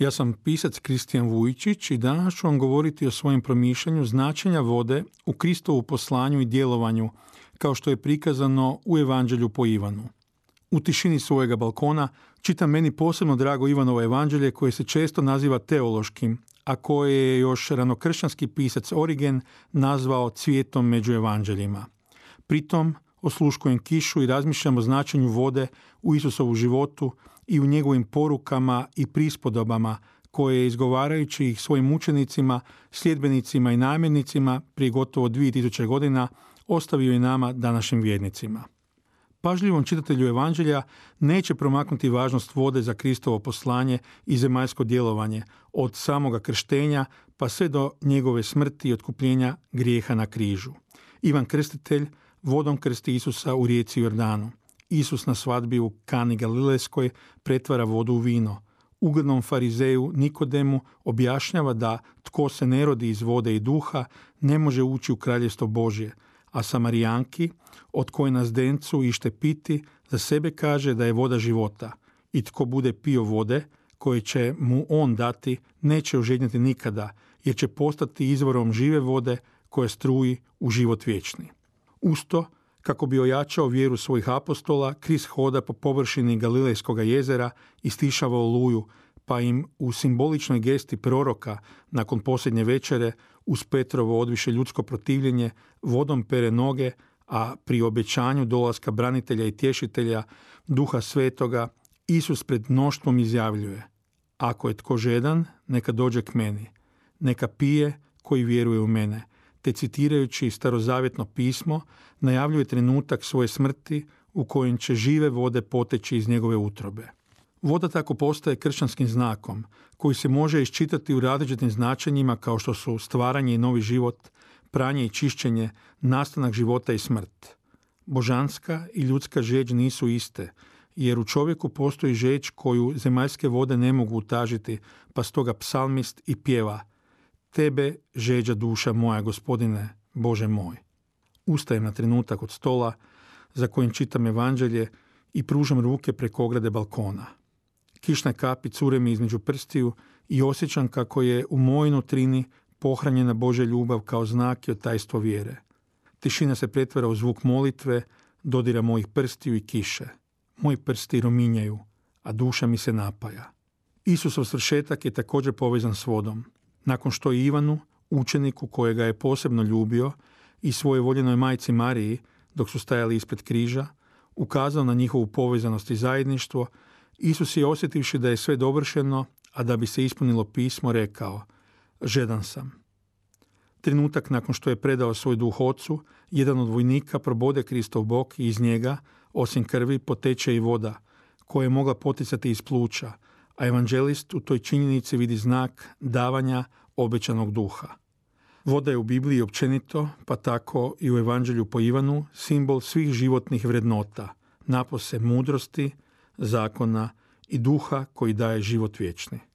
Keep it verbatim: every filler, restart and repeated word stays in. Ja sam pisac Kristijan Vujčić i danas ću vam govoriti o svojem promišljanju značenja vode u Kristovu poslanju i djelovanju, kao što je prikazano u Evanđelju po Ivanu. U tišini svojega balkona čitam meni posebno drago Ivanovo evanđelje, koje se često naziva teološkim, a koje je još ranokršćanski pisac Origen nazvao cvijetom među evanđeljima. Pritom osluškujem kišu i razmišljam o značenju vode u Isusovu životu i u njegovim porukama i prispodobama koje je, izgovarajući ih svojim učenicima, sljedbenicima i namjernicima prije gotovo dvije tisuće godina, ostavio i nama, današnjim vjernicima. Pažljivom čitatelju evanđelja neće promaknuti važnost vode za Kristovo poslanje i zemaljsko djelovanje, od samoga krštenja pa sve do njegove smrti i otkupljenja grijeha na križu. Ivan Krstitelj vodom krsti Isusa u rijeci Jordanu. Isus na svadbi u Kani galilejskoj pretvara vodu u vino. Uglednom farizeju Nikodemu objašnjava da tko se ne rodi iz vode i duha ne može ući u kraljevstvo Božje, a Samarijanki, od koje nas dencu ište piti, za sebe kaže da je voda života, i tko bude pio vode koje će mu on dati neće ožednjeti nikada, jer će postati izvorom žive vode koja struji u život vječni. Usto, kako bi ojačao vjeru svojih apostola, Krist hoda po površini Galilejskog jezera i stišava oluju, pa im u simboličnoj gesti proroka nakon posljednje večere, uz Petrovo odviše ljudsko protivljenje, vodom pere noge, a pri obećanju dolaska branitelja i tješitelja, Duha Svetoga, Isus pred mnoštvom izjavljuje: "Ako je tko žedan, neka dođe k meni, neka pije koji vjeruje u mene", te citirajući starozavjetno pismo, najavljuje trenutak svoje smrti u kojem će žive vode poteći iz njegove utrobe. Voda tako postaje kršćanskim znakom, koji se može iščitati u različitim značenjima, kao što su stvaranje i novi život, pranje i čišćenje, nastanak života i smrt. Božanska i ljudska žeđ nisu iste, jer u čovjeku postoji žeđ koju zemaljske vode ne mogu utažiti, pa stoga psalmist i pjeva: "Tebe žeđa duša moja, Gospodine, Bože moj." Ustajem na trenutak od stola za kojim čitam evanđelje i pružam ruke preko ograde balkona. Kišne kapi cure mi između prstiju i osjećam kako je u mojoj nutrini pohranjena Božja ljubav kao znak i otajstvo vjere. Tišina se pretvara u zvuk molitve, dodira mojih prstiju i kiše. Moji prsti rominjaju, a duša mi se napaja. Isusov svršetak je također povezan s vodom. Nakon što je Ivanu, učeniku kojega je posebno ljubio, i svoje voljenoj majci Mariji, dok su stajali ispred križa, ukazao na njihovu povezanost i zajedništvo, Isus je, osjetivši da je sve dovršeno, a da bi se ispunilo pismo, rekao: "Žedan sam." Trenutak nakon što je predao svoj duh Ocu, jedan od vojnika probode Kristov bok i iz njega, osim krvi, poteče i voda, koja je mogla poticati iz pluća, a evanđelist u toj činjenici vidi znak davanja obećanog duha. Voda je u Bibliji općenito, pa tako i u Evanđelju po Ivanu, simbol svih životnih vrednota, napose mudrosti, zakona i duha koji daje život vječni.